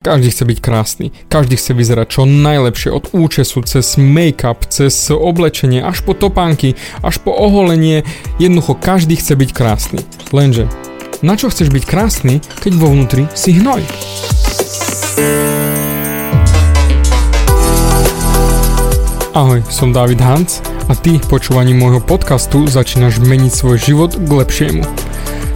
Každý chce byť krásny, každý chce vyzerať čo najlepšie od účesu, cez make-up, cez oblečenie, až po topánky, až po oholenie, jednoducho každý chce byť krásny. Lenže, na čo chceš byť krásny, keď vo vnútri si hnoj? Ahoj, som David Hanc a ty počúvaním môjho podcastu začínaš meniť svoj život k lepšiemu.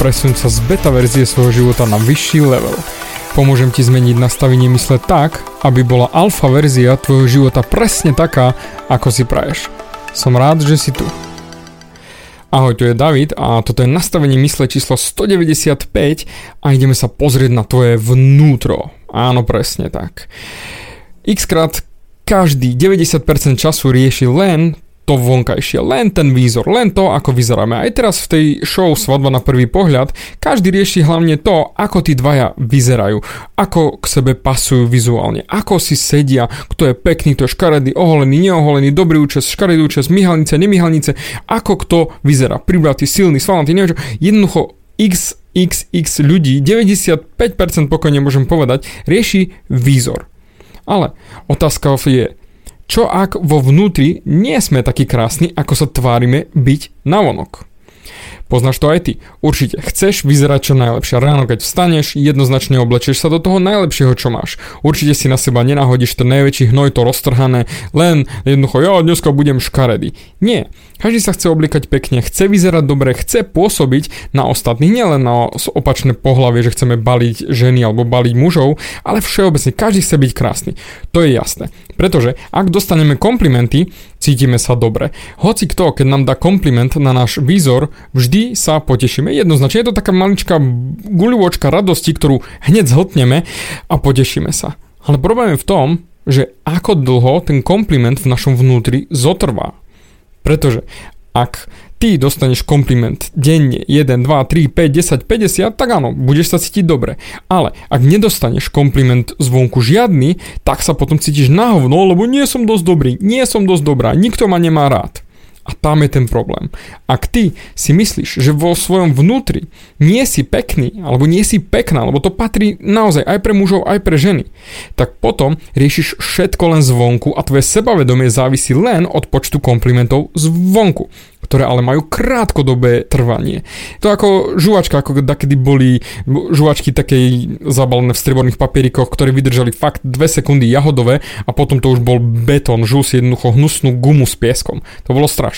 Presun sa z beta verzie svojho života na vyšší level. Pomôžem ti zmeniť nastavenie mysle tak, aby bola alfa verzia tvojho života presne taká, ako si praješ. Som rád, že si tu. Ahoj, tu je David a toto je nastavenie mysle číslo 195 a ideme sa pozrieť na tvoje vnútro. Áno, presne tak. Xkrát každý 90% času rieši len to vonkajšie, len ten výzor, len to, ako vyzeráme. Aj teraz v tej show Svadba na prvý pohľad, každý rieši hlavne to, ako tí dvaja vyzerajú, ako k sebe pasujú vizuálne, ako si sedia, kto je pekný, kto je škaredý, oholený, neoholený, dobrý účes, škaredý účes, myhalnice, nemyhalnice, ako kto vyzerá, pribratý, silný, svalnatý, neviem čo, jednoducho x ľudí, 95% pokojne môžem povedať, rieši výzor. Ale otázka je, čo ak vo vnútri nie sme takí krásni, ako sa tvárime byť navonok? Poznáš to aj ty. Určite chceš vyzerať čo najlepšie. Ráno, keď vstaneš, jednoznačne oblečieš sa do toho najlepšieho, čo máš. Určite si na seba nenahodíš ten najväčší hnoj, to roztrhané, len jednoducho, ja dneska budem škaredý. Nie. Každý sa chce obliekať pekne, chce vyzerať dobre, chce pôsobiť na ostatných, nielen na opačné pohlavie, že chceme baliť ženy alebo baliť mužov, ale všeobecne každý chce byť krásny. To je jasné. Pretože ak dostaneme komplimenty, cítime sa dobre. Hoci kto, keď nám dá kompliment na náš výzor, vždy sa potešíme. Jednoznačne je to taká maličká guľôčka radosti, ktorú hneď zhltneme a potešíme sa. Ale problém je v tom, že ako dlho ten kompliment v našom vnútri zotrvá. Pretože ak ty dostaneš kompliment denne 1, 2, 3, 5, 10, 50, tak áno, budeš sa cítiť dobre. Ale ak nedostaneš kompliment zvonku žiadny, tak sa potom cítiš na hovno, lebo nie som dosť dobrý, nie som dosť dobrá, nikto ma nemá rád. A tam je ten problém. Ak ty si myslíš, že vo svojom vnútri nie si pekný, alebo nie si pekná, lebo to patrí naozaj aj pre mužov, aj pre ženy, tak potom riešiš všetko len zvonku a tvoje sebavedomie závisí len od počtu komplimentov zvonku, ktoré ale majú krátkodobé trvanie. To ako žuvačka, ako kedy boli žuvačky také zabalené v strieborných papierikoch, ktoré vydržali fakt 2 sekundy jahodové a potom to už bol betón, žul si jednoducho hnusnú gumu s pieskom. To bolo strašné.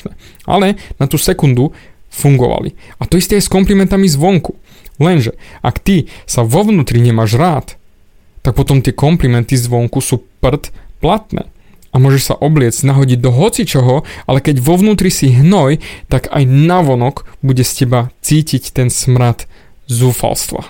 Ale na tú sekundu fungovali. A to isté je s komplimentami zvonku. Lenže, ak ty sa vo vnútri nemáš rád, tak potom tie komplimenty zvonku sú platné. A môžeš sa obliec, nahodiť do hocičoho, ale keď vo vnútri si hnoj, tak aj navonok bude z teba cítiť ten smrad zúfalstva.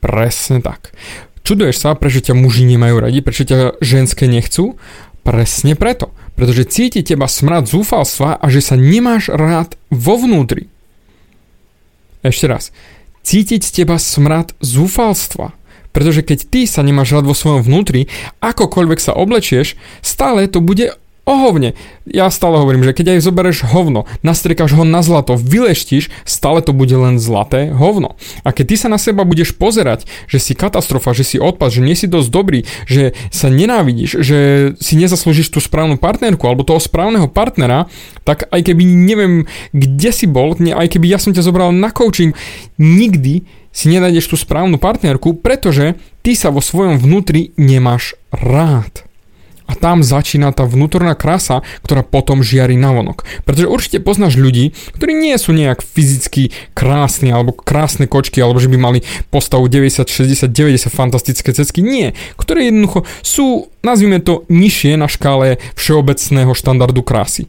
Presne tak. Čuduješ sa, prečo ťa muži nemajú radi, prečo ťa ženské nechcú? Presne preto, pretože cíti teba smrad zúfalstva a že sa nemáš rád vo vnútri. Ešte raz, cítiť teba smrad zúfalstva, pretože keď ty sa nemáš rád vo svojom vnútri, akokoľvek sa oblečieš, stále to bude ohovne. Ja stále hovorím, že keď aj zoberieš hovno, nastriekáš ho na zlato, vyleštíš, stále to bude len zlaté hovno. A keď ty sa na seba budeš pozerať, že si katastrofa, že si odpad, že nie si dosť dobrý, že sa nenávidíš, že si nezaslúžiš tú správnu partnerku alebo toho správneho partnera, tak aj keby neviem, kde si bol, aj keby ja som ťa zobral na coaching, nikdy si nenájdeš tú správnu partnerku, pretože ty sa vo svojom vnútri nemáš rád. A tam začína tá vnútorná krása, ktorá potom žiari navonok. Pretože určite poznáš ľudí, ktorí nie sú nejak fyzicky krásni, alebo krásne kočky, alebo že by mali postavu 90, 60, 90, fantastické cecky. Nie, ktoré jednoducho sú, nazvime to, nižšie na škále všeobecného štandardu krásy.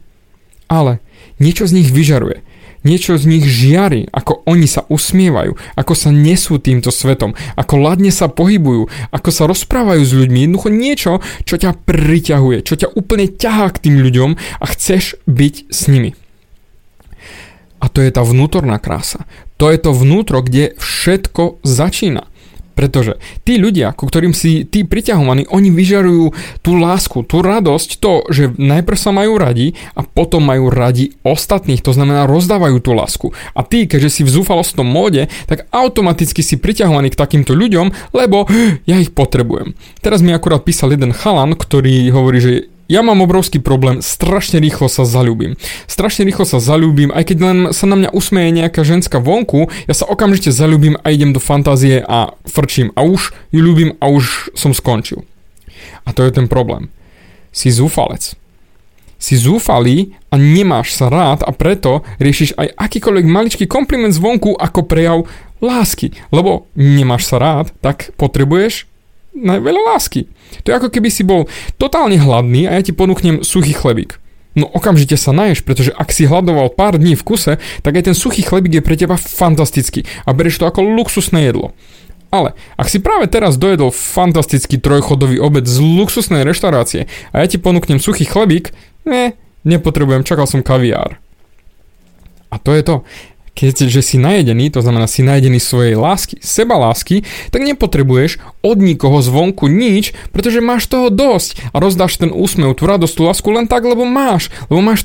Ale niečo z nich vyžaruje. Niečo z nich žiari, ako oni sa usmievajú, ako sa nesú týmto svetom, ako ladne sa pohybujú, ako sa rozprávajú s ľuďmi. Jednoducho niečo, čo ťa priťahuje, čo ťa úplne ťahá k tým ľuďom a chceš byť s nimi. A to je tá vnútorná krása. To je to vnútro, kde všetko začína. Pretože tí ľudia, ku ktorým si tí priťahovaní, oni vyžarujú tú lásku, tú radosť, to, že najprv sa majú radi a potom majú radi ostatných, to znamená rozdávajú tú lásku. A tí, keďže si v zúfalostnom móde, tak automaticky si priťahovaní k takýmto ľuďom, lebo ja ich potrebujem. Teraz mi akurát písal jeden chalan, ktorý hovorí, že ja mám obrovský problém, strašne rýchlo sa zaľúbim. Aj keď len sa na mňa usmeje nejaká ženská vonku, ja sa okamžite zaľúbim a idem do fantázie a frčím a už ju ľúbim a už som skončil. A to je ten problém. Si zúfalec. Si zúfalý a nemáš sa rád a preto riešiš aj akýkoľvek maličký kompliment zvonku ako prejav lásky. Lebo nemáš sa rád, tak potrebuješ veľa lásky. To je ako keby si bol totálne hladný a ja ti ponúknem suchý chlebík. No okamžite sa naješ, pretože ak si hladoval pár dní v kuse, tak aj ten suchý chlebík je pre teba fantastický a bereš to ako luxusné jedlo. Ale ak si práve teraz dojedol fantastický trojchodový obed z luxusnej reštaurácie a ja ti ponúknem suchý chlebík, nepotrebujem, čakal som kaviár. A to je to. Keďže si najedený, to znamená si najedený svojej lásky, sebalásky, tak nepotrebuješ od nikoho zvonku nič, pretože máš toho dosť a rozdáš ten úsmev, tú radosť, tú lásku len tak, lebo máš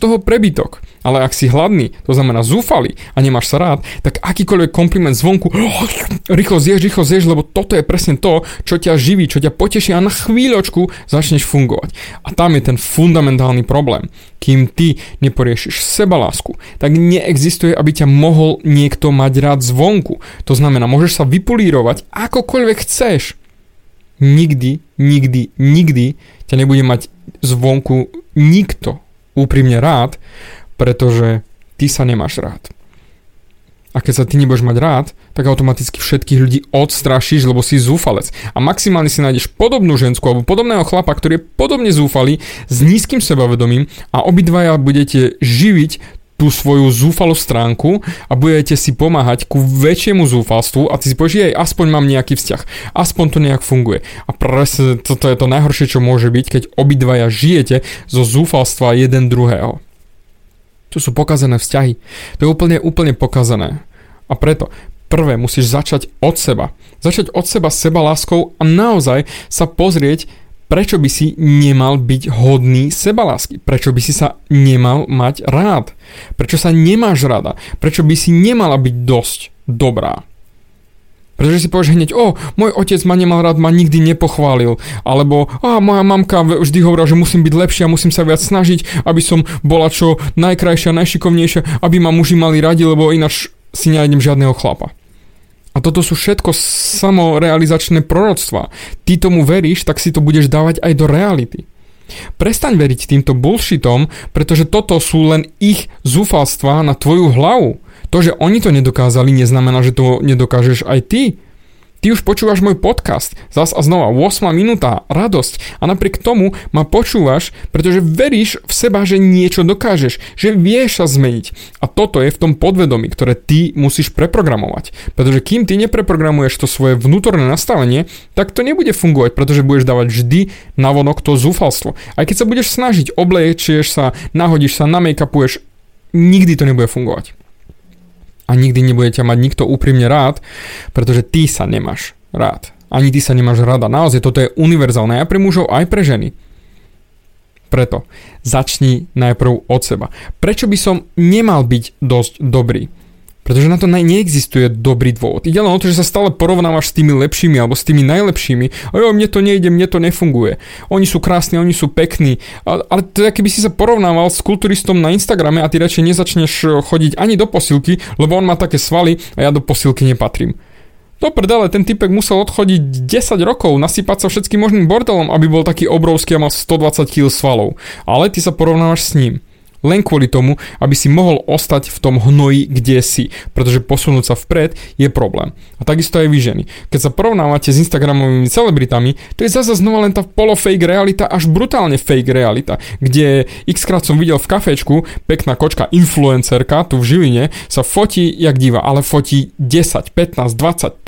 toho prebytok. Ale ak si hladný, to znamená zúfalý a nemáš sa rád, tak akýkoľvek kompliment zvonku, rýchlo zješ, lebo toto je presne to, čo ťa živí, čo ťa poteší a na chvíľočku začneš fungovať. A tam je ten fundamentálny problém. Kým ty neporiešiš sebalásku, tak neexistuje, aby ťa mohol niekto mať rád zvonku. To znamená, môžeš sa vypulírovať akokoľvek chceš. Nikdy ťa nebude mať zvonku nikto úprimne rád, pretože ty sa nemáš rád. A keď sa ty nebudeš mať rád, tak automaticky všetkých ľudí odstrašíš, lebo si zúfalec. A maximálne si nájdeš podobnú žensku alebo podobného chlapa, ktorý je podobne zúfalý, s nízkym sebavedomím a obidvaja budete živiť tú svoju zúfalú stránku a budete si pomáhať ku väčšiemu zúfalstvu a ty si povieš, aspoň mám nejaký vzťah, aspoň to nejak funguje. A presne toto je to najhoršie, čo môže byť, keď obidvaja žijete zo zúfalstva jeden druhého. To sú pokazené vzťahy. To je úplne pokazené. A preto prvé musíš začať od seba. Začať od seba sebaláskou a naozaj sa pozrieť, prečo by si nemal byť hodný sebalásky? Prečo by si sa nemal mať rád? Prečo sa nemáš rada? Prečo by si nemala byť dosť dobrá? Pretože si povieš hneď, môj otec ma nemal rád, ma nikdy nepochválil. Alebo, moja mamka vždy hovorila, že musím byť lepšia, musím sa viac snažiť, aby som bola čo najkrajšia, najšikovnejšia, aby ma muži mali radi, lebo ináč si nenájdem žiadneho chlapa. A toto sú všetko samorealizačné proroctvá. Ty tomu veríš, tak si to budeš dávať aj do reality. Prestaň veriť týmto bullshitom, pretože toto sú len ich zúfalstvá na tvoju hlavu. To, že oni to nedokázali, neznamená, že to nedokážeš aj ty. Ty už počúvaš môj podcast, zas a znova, 8 minúta, radosť a napriek tomu ma počúvaš, pretože veríš v seba, že niečo dokážeš, že vieš sa zmeniť. A toto je v tom podvedomí, ktoré ty musíš preprogramovať. Pretože kým ty nepreprogramuješ to svoje vnútorné nastavenie, tak to nebude fungovať, pretože budeš dávať vždy navonok to zúfalstvo. Aj keď sa budeš snažiť, oblečieš sa, nahodíš sa, namakupuješ, nikdy to nebude fungovať. A nikdy nebude ťa mať nikto úprimne rád, pretože ty sa nemáš rád. Ani ty sa nemáš rada. Naozaj, toto je univerzálne aj pre mužov, aj pre ženy. Preto začni najprv od seba. Prečo by som nemal byť dosť dobrý? Pretože na to neexistuje dobrý dôvod. Ide len o to, že sa stále porovnávaš s tými lepšími alebo s tými najlepšími. Mne to nejde, mne to nefunguje. Oni sú krásni, oni sú pekní. Ale teda keby si sa porovnával s kulturistom na Instagrame a ty radšej nezačneš chodiť ani do posilky, lebo on má také svaly a ja do posilky nepatrím. Do prdele, ten typek musel odchodiť 10 rokov, nasypať sa všetkým možným bordelom, aby bol taký obrovský a mal 120 kg svalov. Ale ty sa porovnávaš s ním. Len kvôli tomu, aby si mohol ostať v tom hnoji, kde si. Pretože posunúť sa vpred je problém. A takisto aj vy ženy. Keď sa porovnávate s instagramovými celebritami, to je zasa znova len tá polofake realita, až brutálne fake realita, kde xkrát som videl v kafečku, pekná kočka influencerka tu v Žiline sa fotí jak diva, ale fotí 10, 15, 20,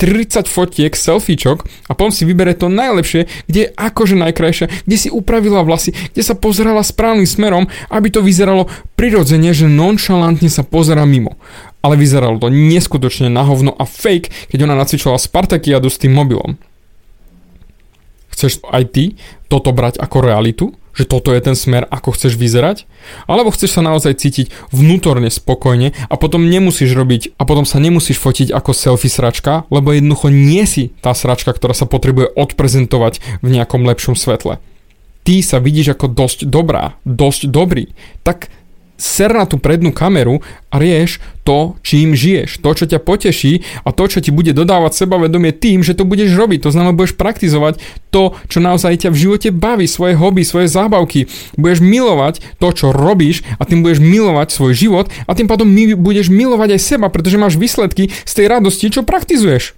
30 fotiek, selfiečok a potom si vybere to najlepšie, kde je akože najkrajšie, kde si upravila vlasy, kde sa pozerala správnym smerom, aby to vyzeralo prirodzene, že nonšalantne sa pozerá mimo. Ale vyzeralo to neskutočne na hovno a fake, keď ona nacvičovala Spartakiadu s tým mobilom. Chceš aj ty toto brať ako realitu? Že toto je ten smer, ako chceš vyzerať? Alebo chceš sa naozaj cítiť vnútorne spokojne a potom nemusíš robiť a potom sa nemusíš fotiť ako selfie sračka, lebo jednoducho nie si tá sračka, ktorá sa potrebuje odprezentovať v nejakom lepšom svetle. Ty sa vidíš ako dosť dobrá, dosť dobrý. Tak ser na tú prednú kameru a rieš to, čím žiješ, to, čo ťa poteší a to, čo ti bude dodávať sebavedomie tým, že to budeš robiť. To znamená, budeš praktizovať to, čo naozaj ťa v živote baví, svoje hobby, svoje zábavky. Budeš milovať to, čo robíš a tým budeš milovať svoj život a tým pádom budeš milovať aj seba, pretože máš výsledky z tej radosti, čo praktizuješ.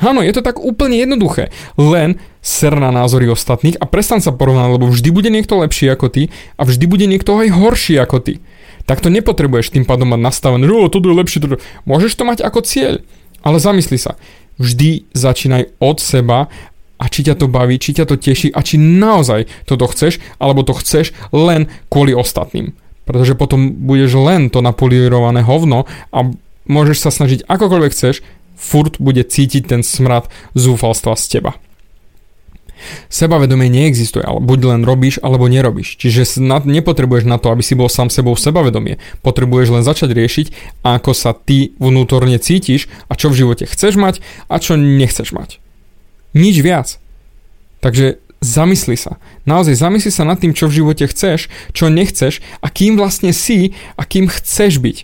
Áno, je to tak úplne jednoduché. Len ser na názory ostatných a prestan sa porovnať, lebo vždy bude niekto lepší ako ty a vždy bude niekto aj horší ako ty. Tak to nepotrebuješ tým pádom mať nastavené, že toto je lepšie, toto. Môžeš to mať ako cieľ, ale zamysli sa. Vždy začínaj od seba a či ťa to baví, či ťa to teší a či naozaj toto chceš, alebo to chceš len kvôli ostatným. Pretože potom budeš len to napolirované hovno a môžeš sa snažiť akokoľvek chceš, furt bude cítiť ten smrad zúfalstva z teba. Sebavedomie neexistuje, ale buď len robíš, alebo nerobíš. Čiže nepotrebuješ na to, aby si bol sám sebou sebavedomie. Potrebuješ len začať riešiť, ako sa ty vnútorne cítiš a čo v živote chceš mať a čo nechceš mať. Nič viac. Takže zamysli sa. Naozaj zamysli sa nad tým, čo v živote chceš, čo nechceš a kým vlastne si a kým chceš byť.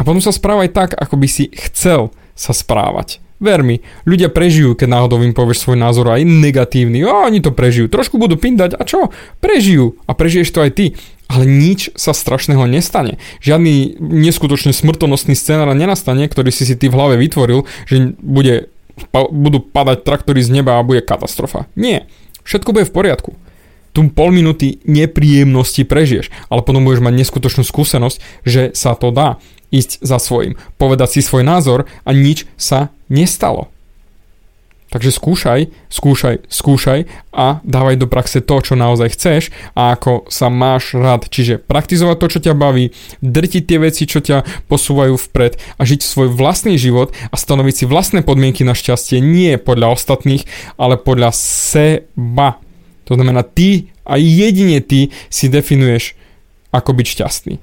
A potom sa správaj tak, ako by si chcel sa správať. Ver mi, ľudia prežijú, keď náhodou im povieš svoj názor aj negatívny. Oni to prežijú, trošku budú pindať a čo? Prežijú a prežiješ to aj ty. Ale nič sa strašného nestane. Žiadny neskutočne smrtonosný scenár nenastane, ktorý si ty v hlave vytvoril, že budú padať traktory z neba a bude katastrofa. Nie, všetko bude v poriadku. Tu pol minúty nepríjemnosti prežiješ, ale potom budeš mať neskutočnú skúsenosť, že sa to dá. Ísť za svojím, povedať si svoj názor a nič sa nestalo. Takže skúšaj a dávaj do praxe to, čo naozaj chceš a ako sa máš rád. Čiže praktizovať to, čo ťa baví, drtiť tie veci, čo ťa posúvajú vpred a žiť svoj vlastný život a stanoviť si vlastné podmienky na šťastie nie podľa ostatných, ale podľa seba. To znamená, ty a jedine ty si definuješ, ako byť šťastný.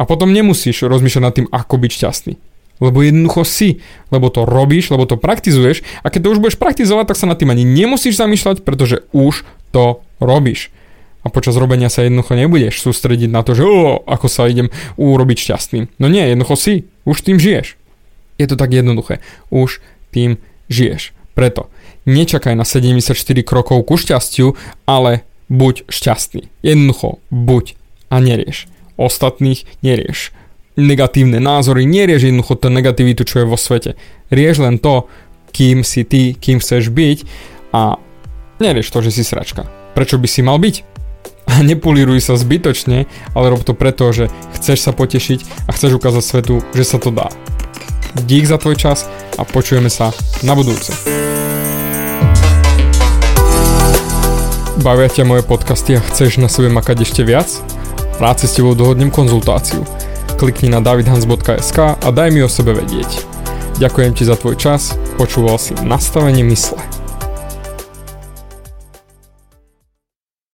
A potom nemusíš rozmýšľať nad tým, ako byť šťastný. Lebo jednoducho si, lebo to robíš, lebo to praktizuješ a keď to už budeš praktizovať, tak sa nad tým ani nemusíš zamýšľať, pretože už to robíš. A počas robenia sa jednoducho nebudeš sústrediť na to, že ako sa idem urobiť šťastným. No nie, jednoducho si, už tým žiješ. Je to tak jednoduché, už tým žiješ. Preto nečakaj na 74 krokov ku šťastiu, ale buď šťastný. Jednoducho buď a nerieš. Ostatných nerieš. Negatívne názory nerieš, jednoducho tú negativitu, čo je vo svete. Rieš len to, kým si ty, kým chceš byť a nerieš to, že si sračka. Prečo by si mal byť? A nepolíruj sa zbytočne, ale rob to preto, že chceš sa potešiť a chceš ukázať svetu, že sa to dá. Dík za tvoj čas a počujeme sa na budúce. Bavia ťa moje podcasty a chceš na sebe makať ešte viac? Rád si s tebou dohodnem konzultáciu. Klikni na davidhans.sk a daj mi o sebe vedieť. Ďakujem ti za tvoj čas, počúval si Nastavenie mysle.